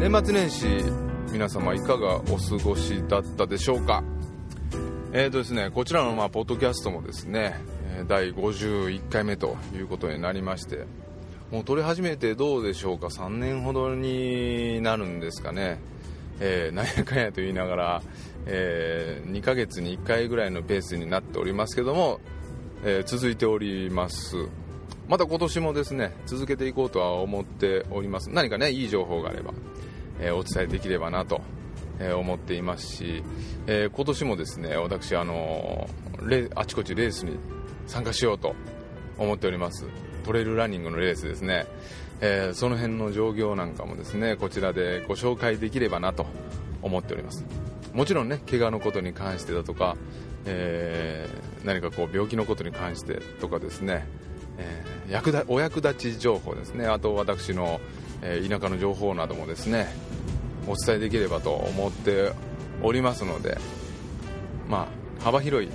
年末年始皆様いかがお過ごしだったでしょうか。ですね、こちらのポッドキャストもですね第51回目ということになりまして、もう撮り始めてどうでしょうか、3年ほどになるんですかね。なんやかんやと言いながら、2ヶ月に1回ぐらいのペースになっておりますけども、続いております。また今年もですね続けていこうとは思っております。何かねいい情報があれば、お伝えできればなと思っていますし、今年もですね私あちこちレースに参加しようと思っております。トレイルランニングのレースですね、その辺の状況なんかもですねこちらでご紹介できればなと思っております。もちろんね怪我のことに関してだとか、何かこう病気のことに関してとかですね、お役立ち情報ですね、あと私の、田舎の情報などもですねお伝えできればと思っておりますので、幅広い、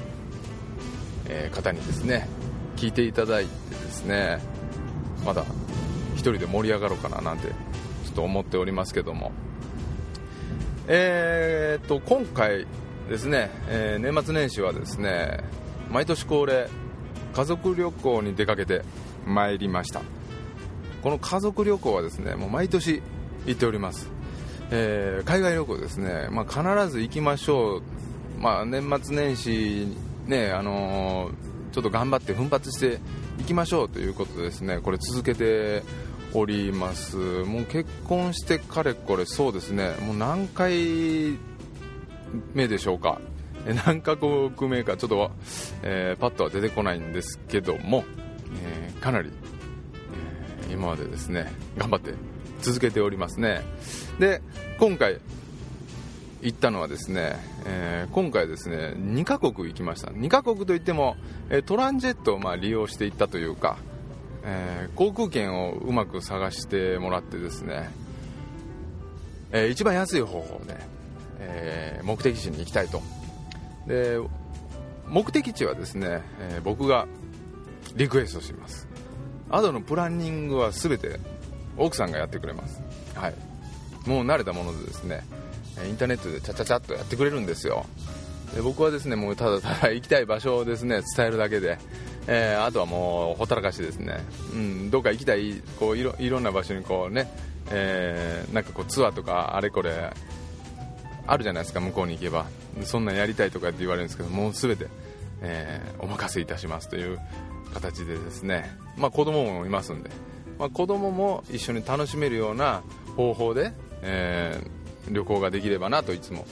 方にですね聞いていただいてですね、まだ一人で盛り上がろうかななんてちょっと思っておりますけども、今回ですね、年末年始はですね毎年恒例家族旅行に出かけてまいりました。この家族旅行はですねもう毎年行っております。海外旅行ですね、必ず行きましょう。年末年始ね、ちょっと頑張って奮発していきましょうということですね、これ続けております。もう結婚してかれこれそうですねもう何回目でしょうか、何カ国目かちょっと、パッとは出てこないんですけども、かなり、今までですね頑張って続けておりますね。で今回行ったのはですね、今回ですね2カ国行きました。2カ国といってもトランジェットを利用していったというか、航空券をうまく探してもらってですね、一番安い方法で、目的地に行きたいと。で目的地はですね、僕がリクエストします。あとのプランニングは全て奥さんがやってくれます。はい、もう慣れたものでですねインターネットでチャチャチャっとやってくれるんですよ。で僕はですねもうただただ行きたい場所をですね伝えるだけで、あとはもうほったらかしですね、どっか行きたいこういろんな場所にこうね、なんかこうツアーとかあれこれあるじゃないですか、向こうに行けばそんなんやりたいとかって言われるんですけど、もう全て、お任せいたしますという形でですね、子供もいますんで、子供も一緒に楽しめるような方法で、旅行ができればなといつも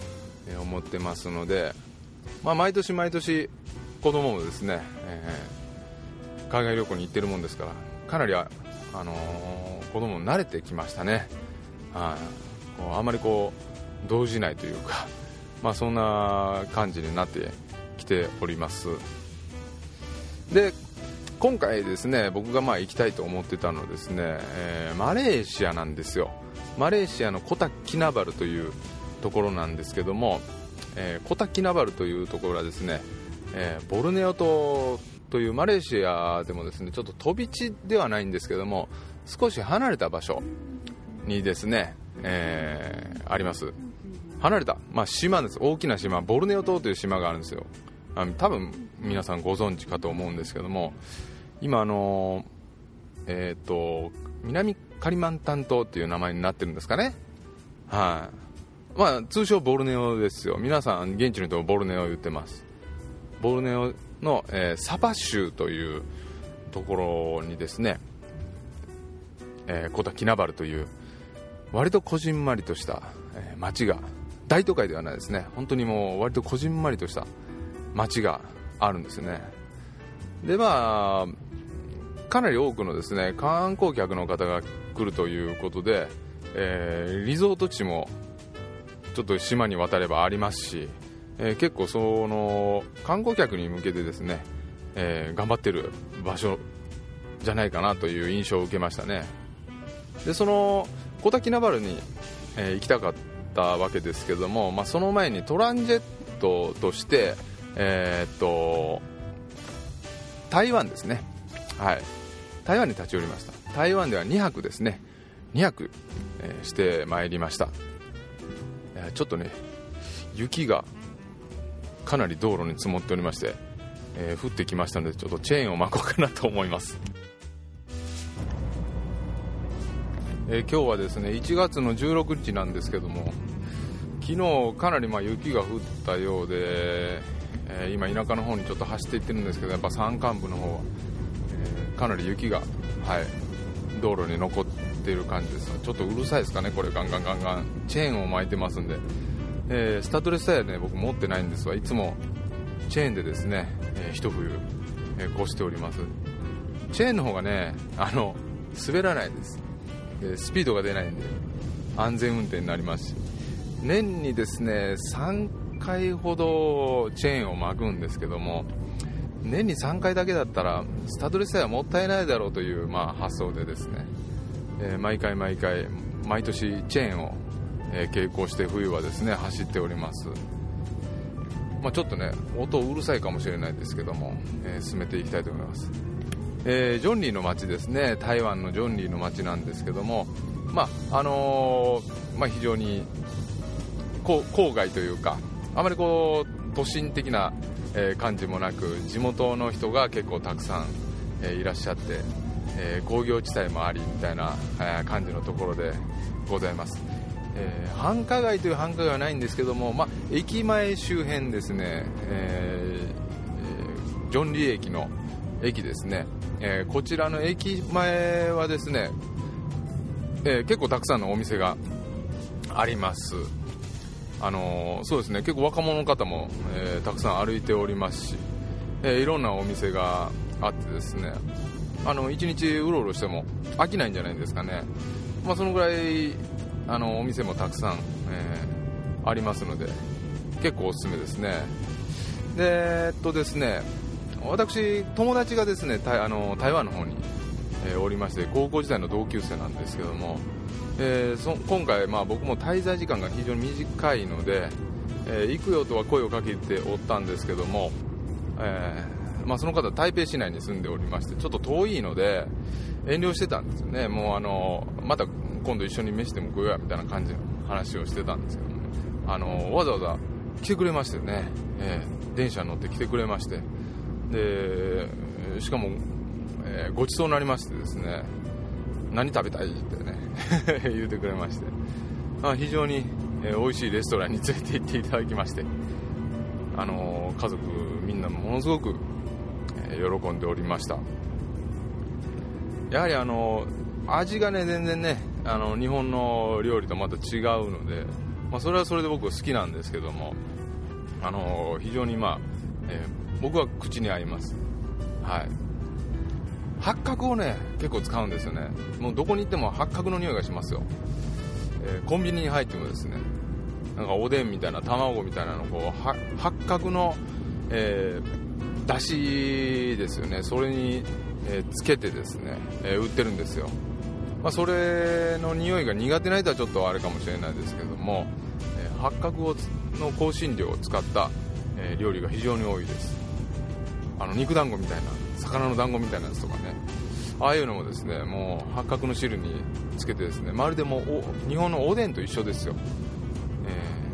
思ってますので、毎年毎年子供もですね、海外旅行に行ってるもんですからかなり子供も慣れてきましたね。あんまりこう動じないというか、そんな感じになってきております。で今回ですね僕が行きたいと思ってたのはですね、マレーシアなんですよ。マレーシアのコタキナバルというところなんですけども、コタキナバルというところはですね、ボルネオ島というマレーシアでもですねちょっと飛び地ではないんですけども少し離れた場所にですね、あります。離れた、島です。大きな島、ボルネオ島という島があるんですよ。多分皆さんご存知かと思うんですけども、今南カリマンタン島っていう名前になってるんですかね。通称ボルネオですよ。皆さん現地の人もボルネオ言ってます。ボルネオの、サパ州というところにですね、コタキナバルという割とこじんまりとした、町が、大都会ではないですね、本当にもう割とこじんまりとした町があるんですね。でかなり多くのですね観光客の方が来るということで、リゾート地もちょっと島に渡ればありますし、結構その観光客に向けてですね、頑張ってる場所じゃないかなという印象を受けましたね。でそのコタキナバルに、行きたかったわけですけども、その前にトランジェットとして台湾ですね、台湾に立ち寄りました。台湾では2泊ですね、2泊してまいりました。ちょっとね、雪がかなり道路に積もっておりまして、降ってきましたので、ちょっとチェーンを巻こうかなと思います。今日はですね、1月の16日なんですけども、昨日かなり雪が降ったようで、今田舎の方にちょっと走っていってるんですけど、やっぱ山間部の方は、かなり雪が、道路に残っている感じです。ちょっとうるさいですかね、これガンガンチェーンを巻いてますんで、スタッドレスタイヤね、僕持ってないんですが、いつもチェーンでですね、一冬越しております。チェーンの方がね、滑らないです。スピードが出ないんで安全運転になりますし、年にですね3回ほどチェーンを巻くんですけども、年に3回だけだったらスタッドレスタイヤはもったいないだろうという、発想でですね、毎年チェーンを傾向して冬はですね走っております。ちょっとね音うるさいかもしれないですけども、進めていきたいと思います。ジョンリーの街ですね、台湾のジョンリーの街なんですけども、非常に郊外というか、あまりこう都心的な感じもなく、地元の人が結構たくさんいらっしゃって、工業地帯もありみたいな感じのところでございます。繁華街という繁華街はないんですけども、駅前周辺ですね、ジョンリー駅の駅ですね、こちらの駅前はですね、結構たくさんのお店があります。そうですね、結構若者の方も、たくさん歩いておりますし、いろんなお店があってですね、一日うろうろしても飽きないんじゃないですかね。そのぐらいお店もたくさん、ありますので結構おすすめですね。で、ですね、私友達がですね台湾の方に、おりまして、高校時代の同級生なんですけども、今回、僕も滞在時間が非常に短いので、行くよとは声をかけておったんですけども、その方台北市内に住んでおりまして、ちょっと遠いので遠慮してたんですよね。もうまた今度一緒に飯でも食うやみたいな感じの話をしてたんですけども、ね、わざわざ来てくれましてね、電車に乗って来てくれまして、でしかも、ごちそうになりましてですね、何食べたいってね言ってくれまして、非常に、美味しいレストランに連れて行っていただきまして、家族みんなものすごく、喜んでおりました。やはり味がね全然ね日本の料理とまた違うので、それはそれで僕好きなんですけども、非常に僕は口に合います。八角をね結構使うんですよね。もうどこに行っても八角の匂いがしますよ。コンビニに入ってもですね、なんかおでんみたいな卵みたいなのこう八角の、だしですよね。それに、つけてですね、売ってるんですよ。それの匂いが苦手な人はちょっとあれかもしれないですけども、八角の香辛料を使った、料理が非常に多いです。肉団子みたいな、魚の団子みたいなやつとかね、ああいうのもですね、もう八角の汁につけてですね、まるでもう日本のおでんと一緒ですよ。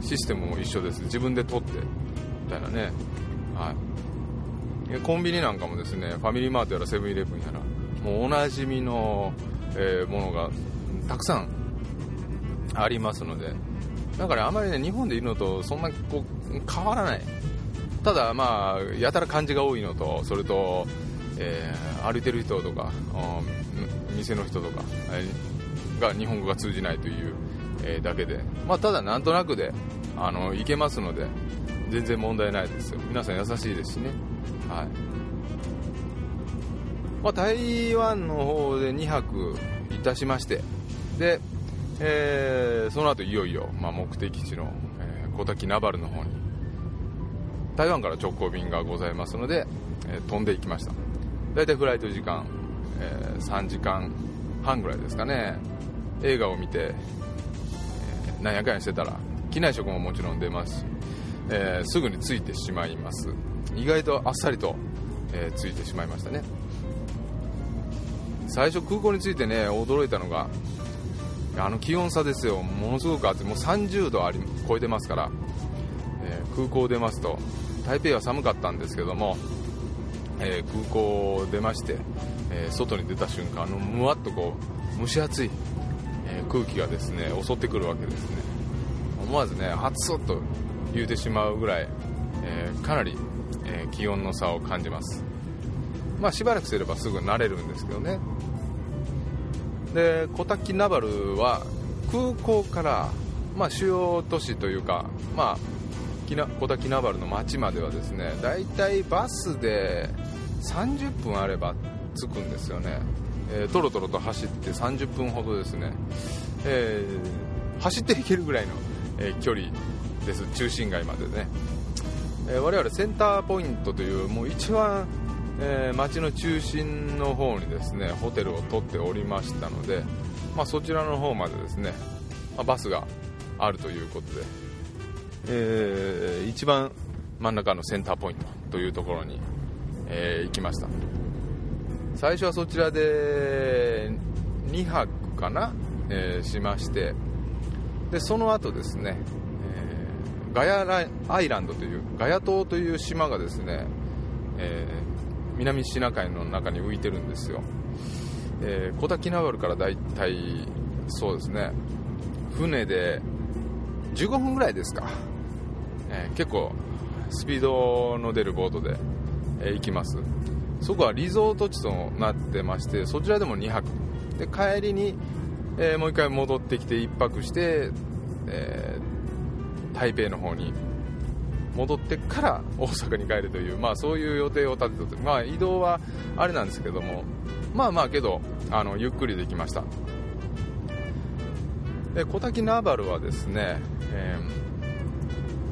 システムも一緒です。自分で取ってみたいなね。コンビニなんかもですね、ファミリーマートやらセブンイレブンやら、もうおなじみの、ものがたくさんありますので、だからあまりね日本でいるのとそんなこう変わらない。ただやたら漢字が多いのと、それと、歩いてる人とか店の人とかが日本語が通じないという、だけで、ただなんとなくでいけますので全然問題ないですよ。皆さん優しいですしね。台湾の方で2泊いたしまして、で、その後いよいよ、目的地の、コタキナバルの方に台湾から直行便がございますので、飛んでいきました。だいたいフライト時間、3時間半ぐらいですかね。映画を見て、なんやかんやしてたら機内食ももちろん出ますし、すぐに着いてしまいます。意外とあっさりと、着いてしまいましたね。最初空港に着いてね、驚いたのが、あの気温差ですよ、ものすごく暑い、もう30度超えてますから、空港を出ますと、台北は寒かったんですけども、空港を出まして、外に出た瞬間、むわっとこう蒸し暑い、空気がですね襲ってくるわけですね。思わずね暑っと言うてしまうぐらい、かなり、気温の差を感じます。まあしばらくすればすぐ慣れるんですけどね。でコタキナバルは空港から、まあ、主要都市というか、まあ、コタキナバルの町まではですねだいたいバスで30分あれば着くんですよね。トロトロと走って30分ほどですね、走っていけるぐらいの、距離です。中心街までね、我々センターポイントというもう一番、街の中心の方にですねホテルを取っておりましたので、まあ、そちらの方までですね、まあ、バスがあるということで、一番真ん中のセンターポイントというところに、行きました。最初はそちらで2泊かな、しまして、でその後ですね、ガヤアイランドというガヤ島という島がですね、南シナ海の中に浮いてるんですよ。コタキナバルからだいたいそうですね船で15分ぐらいですか、結構スピードの出るボートで、行きます。そこはリゾート地となってまして、そちらでも2泊で帰りに、もう一回戻ってきて1泊して、台北の方に戻ってから大阪に帰るという、まあ、そういう予定を立てたという、まあ、移動はあれなんですけども、まあまあけどゆっくりできました。でコタキナバルはですね、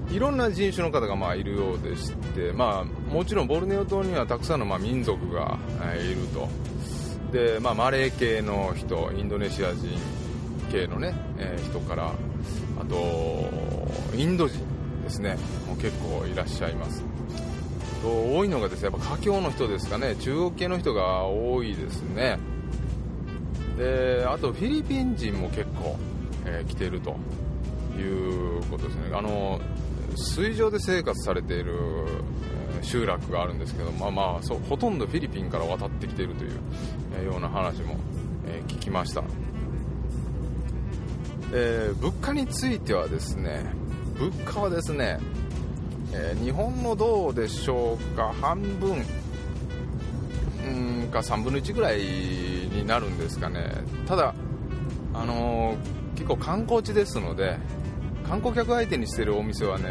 いろんな人種の方がまあいるようでして、まあ、もちろんボルネオ島にはたくさんのまあ民族がいると。で、まあ、マレー系の人、インドネシア人系の、ね人から、あとインド人ですねもう結構いらっしゃいます。多いのがですねやっぱ華僑の人ですかね、中国系の人が多いですね。であとフィリピン人も結構、来ているということですね。水上で生活されている集落があるんですけど、まあまあほとんどフィリピンから渡ってきているというような話も聞きました。物価についてはですね、物価はですね日本のどうでしょうか、半分か3分の1ぐらいになるんですかね。ただ結構観光地ですので観光客相手にしてるお店はね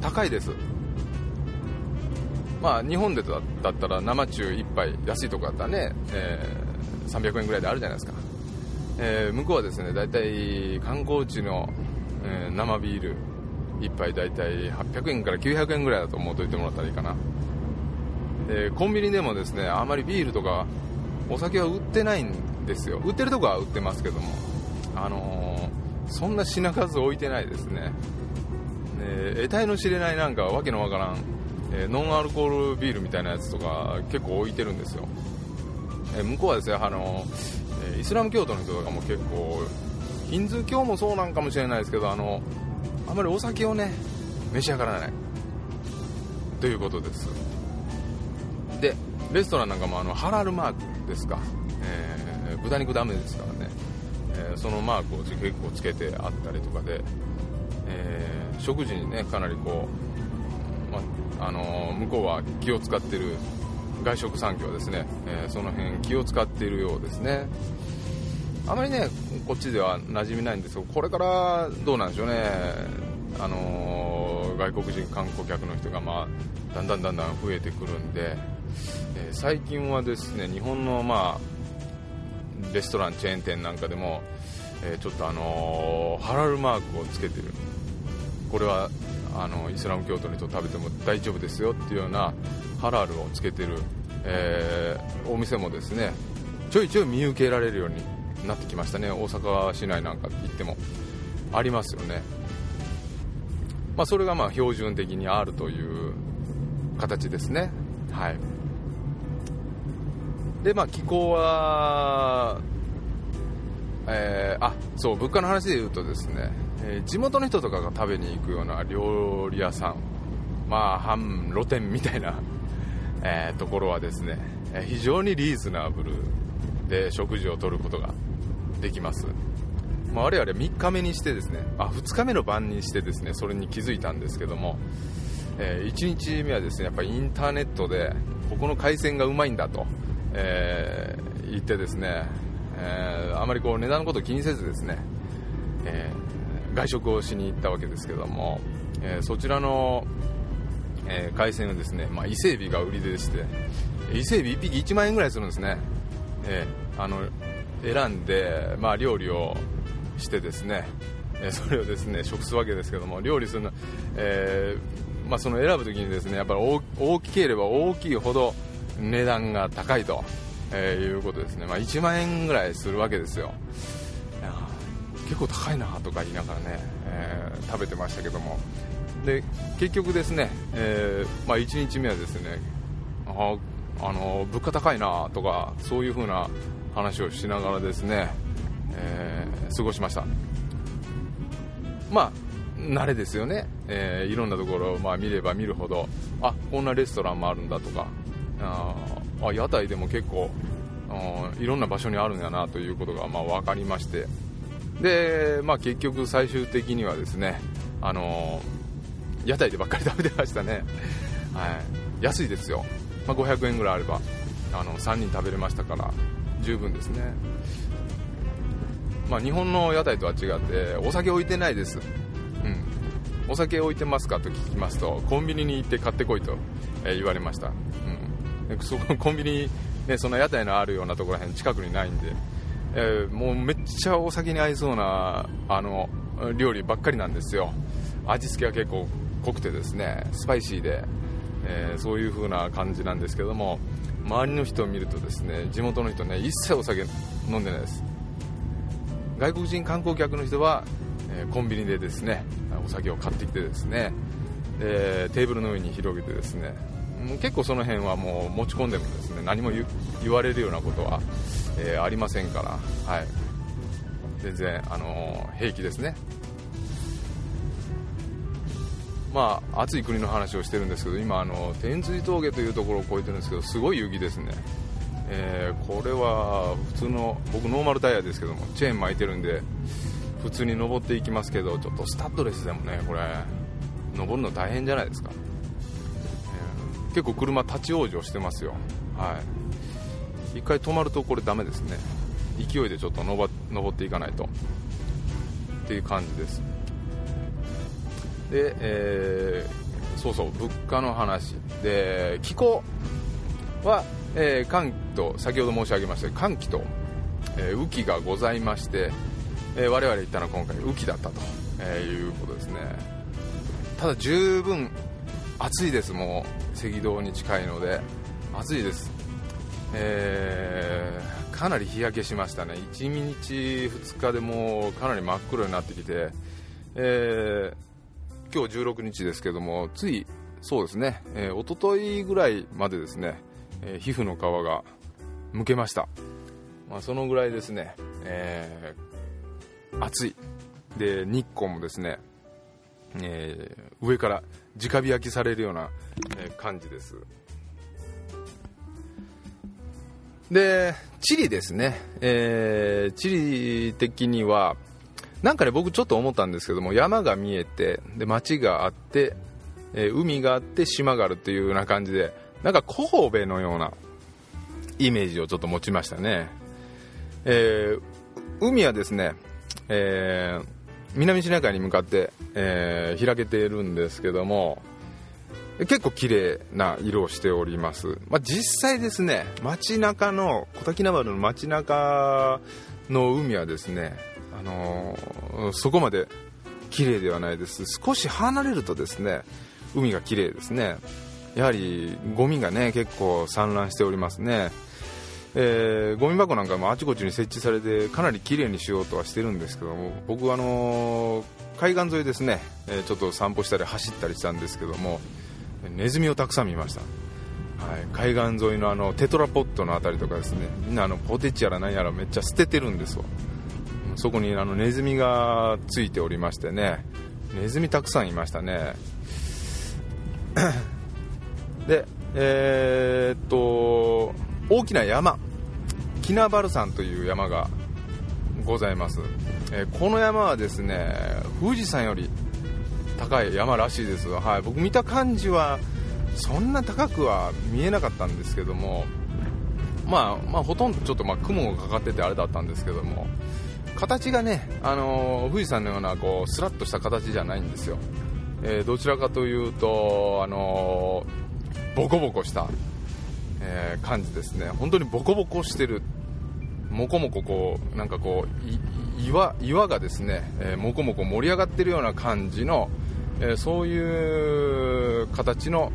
高いです。まあ日本でだったら生中1杯安いとこだったらね、300円ぐらいであるじゃないですか。向こうはですねだいたい観光地の、生ビール1杯だいたい800円から900円ぐらいだと思うといてもらったらいいかな。コンビニでもですねあまりビールとかお酒は売ってないんですよ。売ってるとこは売ってますけどもそんな品数置いてないですね。得体の知れないなんかわけのわからん、ノンアルコールビールみたいなやつとか結構置いてるんですよ。向こうはですねイスラム教徒の人とかも結構ヒンズー教もそうなんかもしれないですけどあまりお酒をね召し上がらないということです。でレストランなんかもハラルマークですか、豚肉ダメですからね、そのマークを結構つけてあったりとかで、食事にねかなりこう、向こうは気を使ってる外食産業ですね、その辺気を使っているようですね。あまりねこっちでは馴染みないんですけど、これからどうなんでしょうね。外国人観光客の人が、まあ、だんだん増えてくるんで、最近はですね日本のまあレストランチェーン店なんかでも、ちょっとハラルマークをつけてる、これはイスラム教徒の人食べても大丈夫ですよっていうようなハラルをつけてる、お店もですねちょいちょい見受けられるようになってきましたね。大阪市内なんか行ってもありますよね。まあ、それがまあ標準的にあるという形ですね。はい。でまあ、気候はそう、物価の話で言うとですね、地元の人とかが食べに行くような料理屋さん、まあ半露店みたいな、ところはですね、非常にリーズナブルで食事をとることができます。まあ、我々3日目にしてですね、2日目の晩にしてですね、それに気づいたんですけども、1日目はですね、やっぱりインターネットでここの海鮮がうまいんだと、言ってですね、あまりこう値段のことを気にせずですね、外食をしに行ったわけですけども、そちらの、海鮮はですね、伊勢海老が売りでして、伊勢海老1匹1万円ぐらいするんですね。選んで、料理をしてですね、それをですね食すわけですけども、料理するの、その選ぶときにですね、やっぱり大きければ大きいほど値段が高いと、いうことですね。1万円ぐらいするわけですよ。結構高いなとか言いながらね、食べてましたけども、で結局ですね、1日目はですね、物価高いなとかそういう風な話をしながらですね、過ごしました。慣れですよね。いろんなところを見れば見るほど、こんなレストランもあるんだとか、屋台でも結構いろんな場所にあるんやなということが分かりまして、で、結局最終的にはですね、屋台でばっかり食べてましたね。安いですよ。500円ぐらいあれば3人食べれましたから十分ですね。日本の屋台とは違ってお酒置いてないです。お酒置いてますかと聞きますと、コンビニに行って買ってこいと言われました。コンビニ、そんな屋台のあるようなところらへん近くにないんで、もうめっちゃお酒に合いそうな料理ばっかりなんですよ。味付けは結構濃くてですね、スパイシーで、そういう風な感じなんですけども、周りの人を見るとですね、地元の人ね、一切お酒飲んでないです。外国人観光客の人は、コンビニでですねお酒を買ってきてですね、テーブルの上に広げてですね、結構その辺はもう持ち込んでもですね、何も言われるようなことは、ありませんから、全然、平気ですね。暑い国の話をしてるんですけど、今天髄峠というところを越えてるんですけど、すごい雪ですね。これは普通の僕ノーマルタイヤですけども、チェーン巻いてるんで普通に登っていきますけど、ちょっとスタッドレスでもね、これ登るの大変じゃないですか。結構車立ち往生してますよ。一回止まるとこれダメですね。勢いでちょっと登っていかないとっていう感じです。で、そうそう、物価の話で、気候は、寒気と、先ほど申し上げました寒気と、雨季がございまして、我々言ったのは今回雨季だったと、いうことですね。ただ十分暑いです。もう赤道に近いので暑いです。かなり日焼けしましたね。1日2日でもうかなり真っ黒になってきて、今日16日ですけども、ついそうですね、一昨日ぐらいまでですね、皮膚の皮がむけました。そのぐらいですね、暑いで、日光もですね、上から直火焼きされるような、感じです。で、チリですね、チリ的にはなんかね、僕ちょっと思ったんですけども、山が見えて、で町があって、海があって島があるというような感じで、なんか神戸のようなイメージをちょっと持ちましたね。海はですね、南シナ海に向かって、開けているんですけども、結構綺麗な色をしております。実際ですね、街中の小滝名丸の街中の海はですね、そこまで綺麗ではないです。少し離れるとですね、海が綺麗ですね。やはりゴミがね結構散乱しておりますね。ゴミ箱なんかもあちこちに設置されて、かなり綺麗にしようとはしてるんですけども、僕は海岸沿いですね、ちょっと散歩したり走ったりしたんですけども、ネズミをたくさん見ました。海岸沿いのテトラポットのあたりとかですね、みんなポテチやら何やらめっちゃ捨ててるんですよ。そこにネズミがついておりましてね、ネズミたくさんいましたね。で、大きな山、キナバル山という山がございます。この山はですね、富士山より高い山らしいです。はい、僕見た感じはそんな高くは見えなかったんですけども、まあほとんどちょっと雲がかかっててあれだったんですけども、形がね、富士山のようなこうスラッとした形じゃないんですよ。どちらかというとボコボコした、感じですね。本当にボコボコしてる、モコモコこうなんかこう 岩がですね、モコモコ盛り上がってるような感じの、そういう形の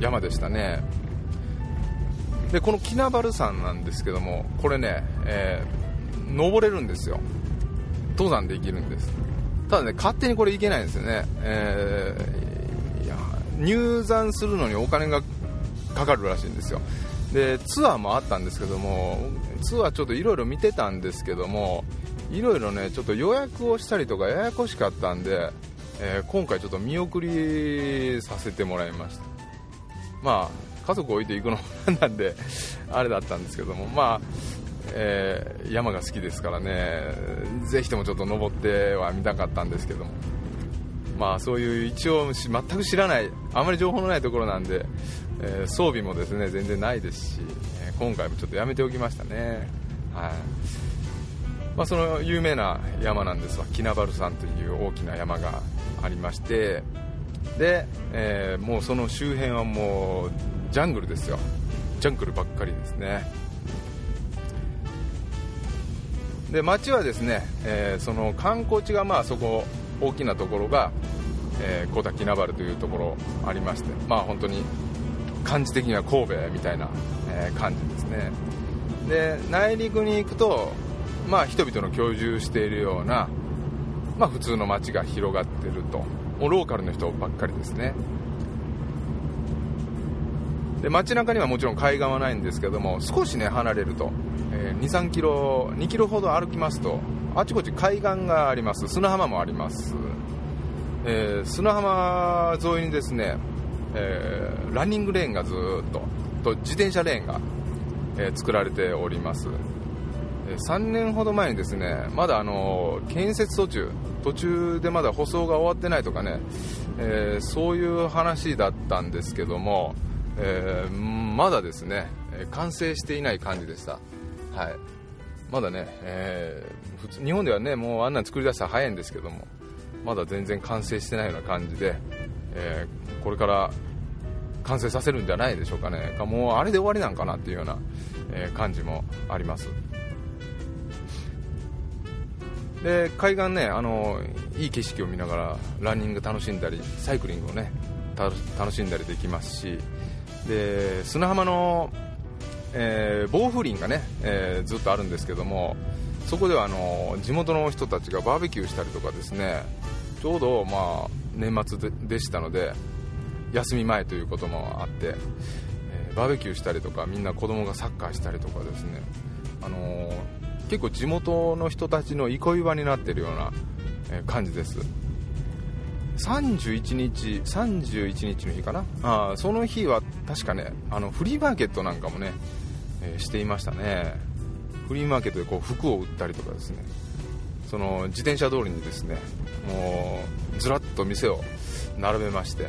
山でしたね。でこのキナバル山なんですけども、これね、登れるんですよ。登山できるんです。ただね、勝手にこれ行けないんですよね。いや入山するのにお金がかかるらしいんですよ。でツアーもあったんですけども、ツアーちょっといろいろ見てたんですけども、いろいろねちょっと予約をしたりとかややこしかったんで、今回ちょっと見送りさせてもらいました。まあ家族を置いていくのなんであれだったんですけども、山が好きですからね、ぜひともちょっと登っては見たかったんですけども、そういう一応全く知らない、あまり情報のないところなんで、装備もですね全然ないですし、今回もちょっとやめておきましたね。はい、その有名な山なんですわ。キナバル山という大きな山がありまして、で、もうその周辺はもうジャングルですよ。ジャングルばっかりですね。で町はですね、その観光地がそこ大きなところが、コタキナバルというところありまして、本当に感じ的には神戸みたいな、感じですね。で内陸に行くと、人々の居住しているような、普通の町が広がっていると、もうローカルの人ばっかりですね。で街中にはもちろん海岸はないんですけども、少しね離れると、2,3 キロ2キロほど歩きますと、あちこち海岸があります。砂浜もあります。砂浜沿いにですね、ランニングレーンがずっと自転車レーンが、作られております。3年ほど前にですね、まだ建設途中でまだ舗装が終わってないとかね、そういう話だったんですけども、まだですね完成していない感じでした。はい、まだね、普通日本ではねもうあんなの作り出したら早いんですけども、まだ全然完成してないような感じで、これから完成させるんじゃないでしょうかね。もうあれで終わりなんかなっていうような、感じもあります。で海岸ね、いい景色を見ながらランニング楽しんだり、サイクリングをね楽しんだりできますし、で砂浜の、防風林がね、ずっとあるんですけども、そこでは地元の人たちがバーベキューしたりとかですね、ちょうど年末 でしたので、休み前ということもあって、バーベキューしたりとか、みんな子供がサッカーしたりとかですね、結構地元の人たちの憩い場になっているような、感じです。31日の日かな、その日は確かねフリーマーケットなんかもね、していましたね。フリーマーケットでこう服を売ったりとかですね、その自転車通りにですねもうずらっと店を並べまして、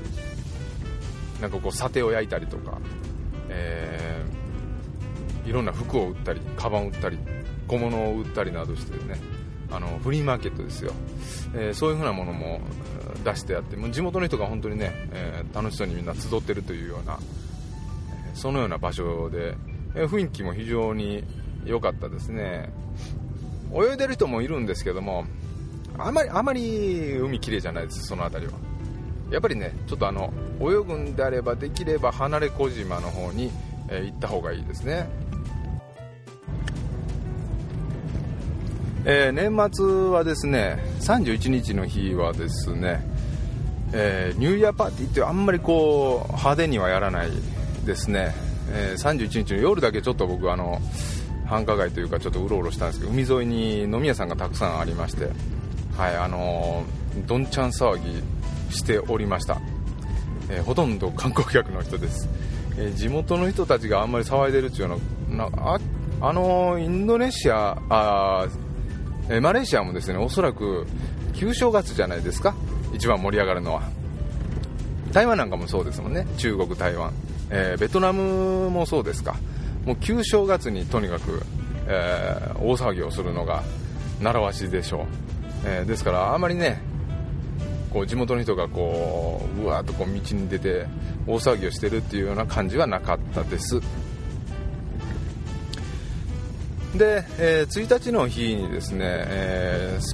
なんかこうサテを焼いたりとか、いろんな服を売ったり、カバンを売ったり、小物を売ったりなどしてね、フリーマーケットですよ。そういう風なものも出してあって、もう地元の人が本当にね、楽しそうにみんな集ってるというような、そのような場所で、雰囲気も非常に良かったですね。泳いでる人もいるんですけども、あまり海きれいじゃないです。その辺りはやっぱりね、ちょっと泳ぐんであればできれば離れ小島の方に、行った方がいいですね。年末はですね、31日の日はですね、ニューイヤーパーティーってあんまりこう派手にはやらないですね。31日の夜だけちょっと僕繁華街というかちょっとうろうろしたんですけど、海沿いに飲み屋さんがたくさんありまして、はい、どんちゃん騒ぎしておりました。ほとんど観光客の人です。地元の人たちがあんまり騒いでるっていうのは、インドネシア、マレーシアもですね、おそらく旧正月じゃないですか、一番盛り上がるのは。台湾なんかもそうですもんね、中国、台湾、ベトナムもそうですか。もう旧正月にとにかく、大騒ぎをするのが習わしでしょう。ですからあまりね、こう地元の人がこううわーっとこう道に出て大騒ぎをしてるっていうような感じはなかったです。で、1日の日にですね、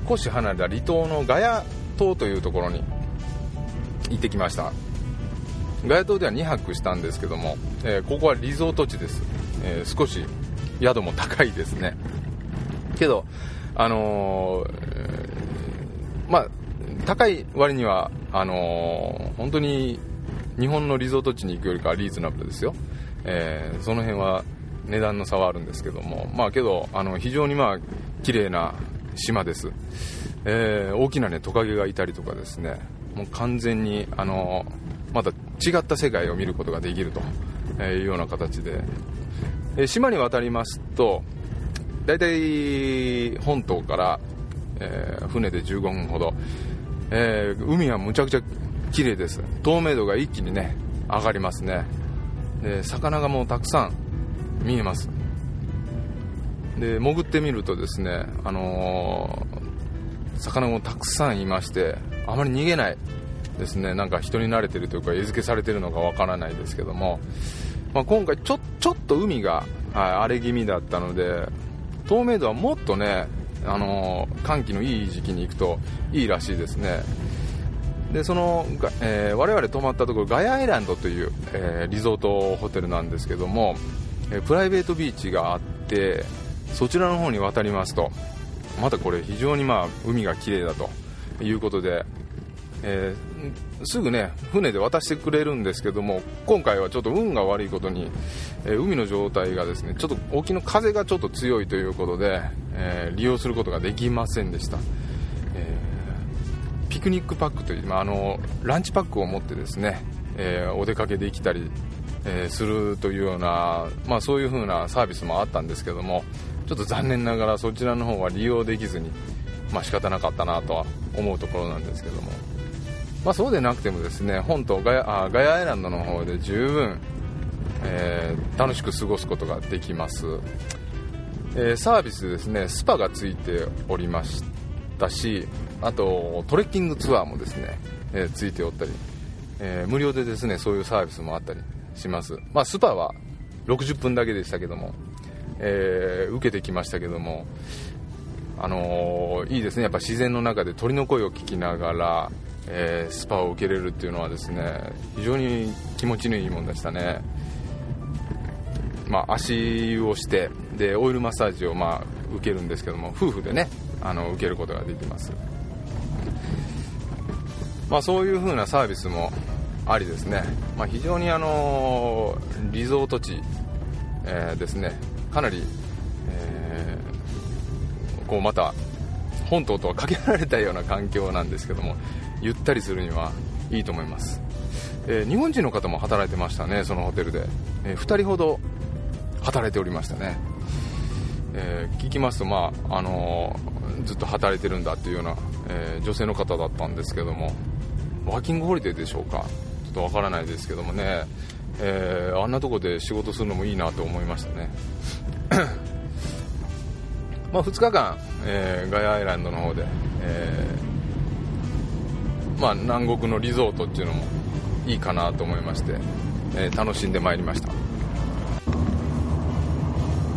少し離れた離島のガヤ島というところに行ってきました。ガヤ島では2泊したんですけども、ここはリゾート地です。少し宿も高いですね。けどまあ高い割には本当に日本のリゾート地に行くよりかはリーズナブルですよ。その辺は値段の差はあるんですけども、まあけど非常にまあ綺麗な島です。大きなねトカゲがいたりとかですね、もう完全にまた違った世界を見ることができるというような形で、島に渡りますとだいたい本島から、船で15分ほど、海はむちゃくちゃ綺麗です。透明度が一気にね上がりますね。で魚がもうたくさん見えます。で潜ってみるとですね、魚もたくさんいまして、あまり逃げないですね。なんか人に慣れてるというか餌付けされてるのかわからないですけども、まあ、今回ちょっと海が、はい、荒れ気味だったので透明度はもっとね、寒気のいい時期に行くといいらしいですね。でその、我々泊まったところガヤアイランドという、リゾートホテルなんですけども、プライベートビーチがあって、そちらの方に渡りますとまたこれ非常にまあ海が綺麗だということで、すぐね船で渡してくれるんですけども、今回はちょっと運が悪いことに、海の状態がですねちょっと沖の風がちょっと強いということで、利用することができませんでした。ピクニックパックという、まあ、ランチパックを持ってですね、お出かけできたり、するというような、まあ、そういう風なサービスもあったんですけども、ちょっと残念ながらそちらの方は利用できずに、まあ、仕方なかったなとは思うところなんですけども、まあ、そうでなくてもですね、本島ガヤアイランドの方で十分、楽しく過ごすことができます。サービスですね、スパがついておりましたし、あとトレッキングツアーもですね、ついておったり、無料でですねそういうサービスもあったりします。まあ、スパは60分だけでしたけども、受けてきましたけども、いいですね。やっぱ自然の中で鳥の声を聞きながらスパを受けれるっていうのはですね非常に気持ちのいいもんでしたね。まあ、足をしてでオイルマッサージをまあ受けるんですけども、夫婦でね受けることができます。まあ、そういう風なサービスもありですね。まあ、非常にリゾート地、ですねかなり、こうまた本島とはかけられたような環境なんですけども、ゆったりするにはいいと思います。日本人の方も働いてましたね、そのホテルで。2人ほど働いておりましたね。聞きますと、まあずっと働いてるんだっていうような、女性の方だったんですけども、ワーキングホリデーでしょうか、ちょっとわからないですけどもね、あんなとこで仕事するのもいいなと思いましたね。まあ、2日間、ガヤアイランドの方で、まあ、南国のリゾートっていうのもいいかなと思いまして、楽しんでまいりました。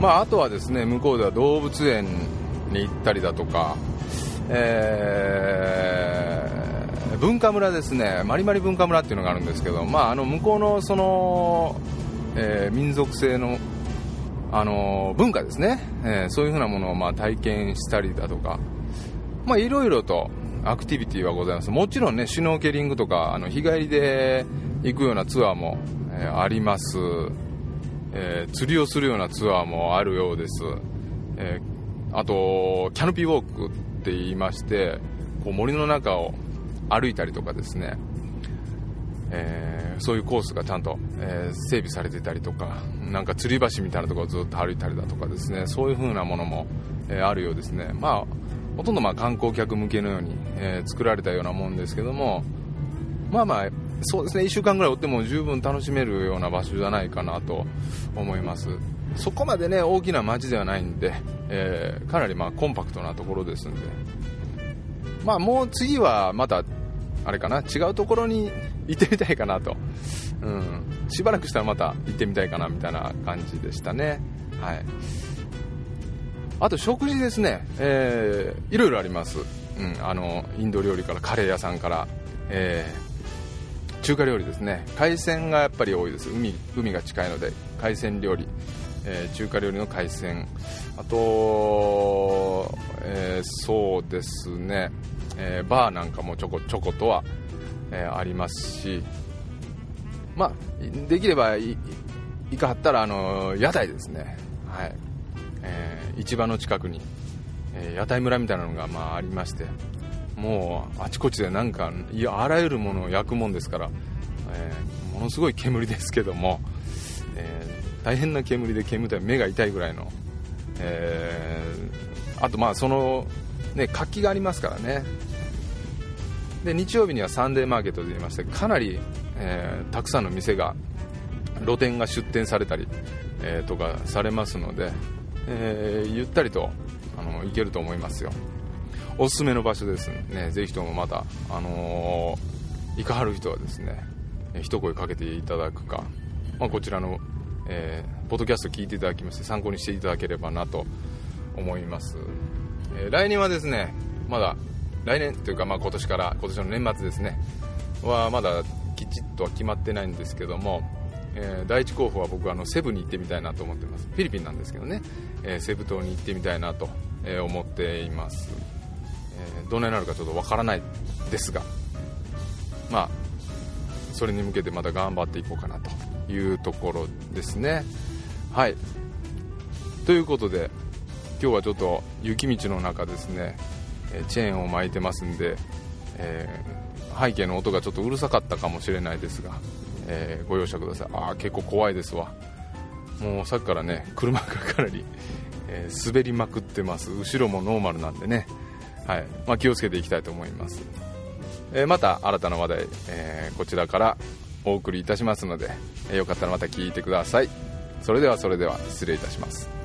まあ、あとはですね向こうでは動物園に行ったりだとか、文化村ですね、マリマリ文化村っていうのがあるんですけど、まあ、向こうのその、民族性の文化ですね、そういう風なものをまあ体験したりだとか、まあ、いろいろとアクティビティはございます。もちろんねシュノーケリングとか日帰りで行くようなツアーも、あります。釣りをするようなツアーもあるようです。あとキャノピーウォークって言いまして、こう森の中を歩いたりとかですね、そういうコースがちゃんと、整備されてたりとか、なんか吊り橋みたいなところをずっと歩いたりだとかですね、そういう風なものも、あるようですね。まあほとんどまあ観光客向けのように、作られたようなもんですけども、まあまあそうですね、1週間ぐらいおっても十分楽しめるような場所じゃないかなと思います。そこまでね大きな街ではないんで、かなりまあコンパクトなところですんで、まあもう次はまたあれかな、違うところに行ってみたいかなと、しばらくしたらまた行ってみたいかなみたいな感じでしたね。はい。あと食事ですね、いろいろあります。インド料理からカレー屋さんから、中華料理ですね。海鮮がやっぱり多いです。海が近いので海鮮料理、中華料理の海鮮、あと、そうですね、バーなんかもちょことは、ありますし、まあできればいかはったら屋台ですね。はい。市場の近くに、屋台村みたいなのが、まあ、ありまして、もうあちこちでなんかあらゆるものを焼くもんですから、ものすごい煙ですけども、大変な煙で煙って目が痛いぐらいの、あとまあそのね活気がありますからね。で日曜日にはサンデーマーケットといいまして、かなり、たくさんの店が露店が出店されたり、とかされますので、ゆったりと行けると思いますよ。おすすめの場所ですね。ぜひともまた、行かはる人はですね一声かけていただくか、まあ、こちらの、ポッドキャスト聞いていただきまして参考にしていただければなと思います。来年はですね、まだ来年というか、まあ、今年の年末ですねはまだきちっとは決まってないんですけども、第一候補は僕はセブに行ってみたいなと思っています。フィリピンなんですけどね、セブ島に行ってみたいなと思っています。どんなになるかちょっとわからないですが、まあそれに向けてまた頑張っていこうかなというところですね。はい。ということで今日はちょっと雪道の中ですね、チェーンを巻いてますんで、背景の音がちょっとうるさかったかもしれないですが、ご容赦ください。結構怖いですわ。もうさっきからね車がかなり、滑りまくってます。後ろもノーマルなんでね、はい。まあ、気をつけていきたいと思います。また新たな話題、こちらからお送りいたしますので、よかったらまた聞いてください。それでは失礼いたします。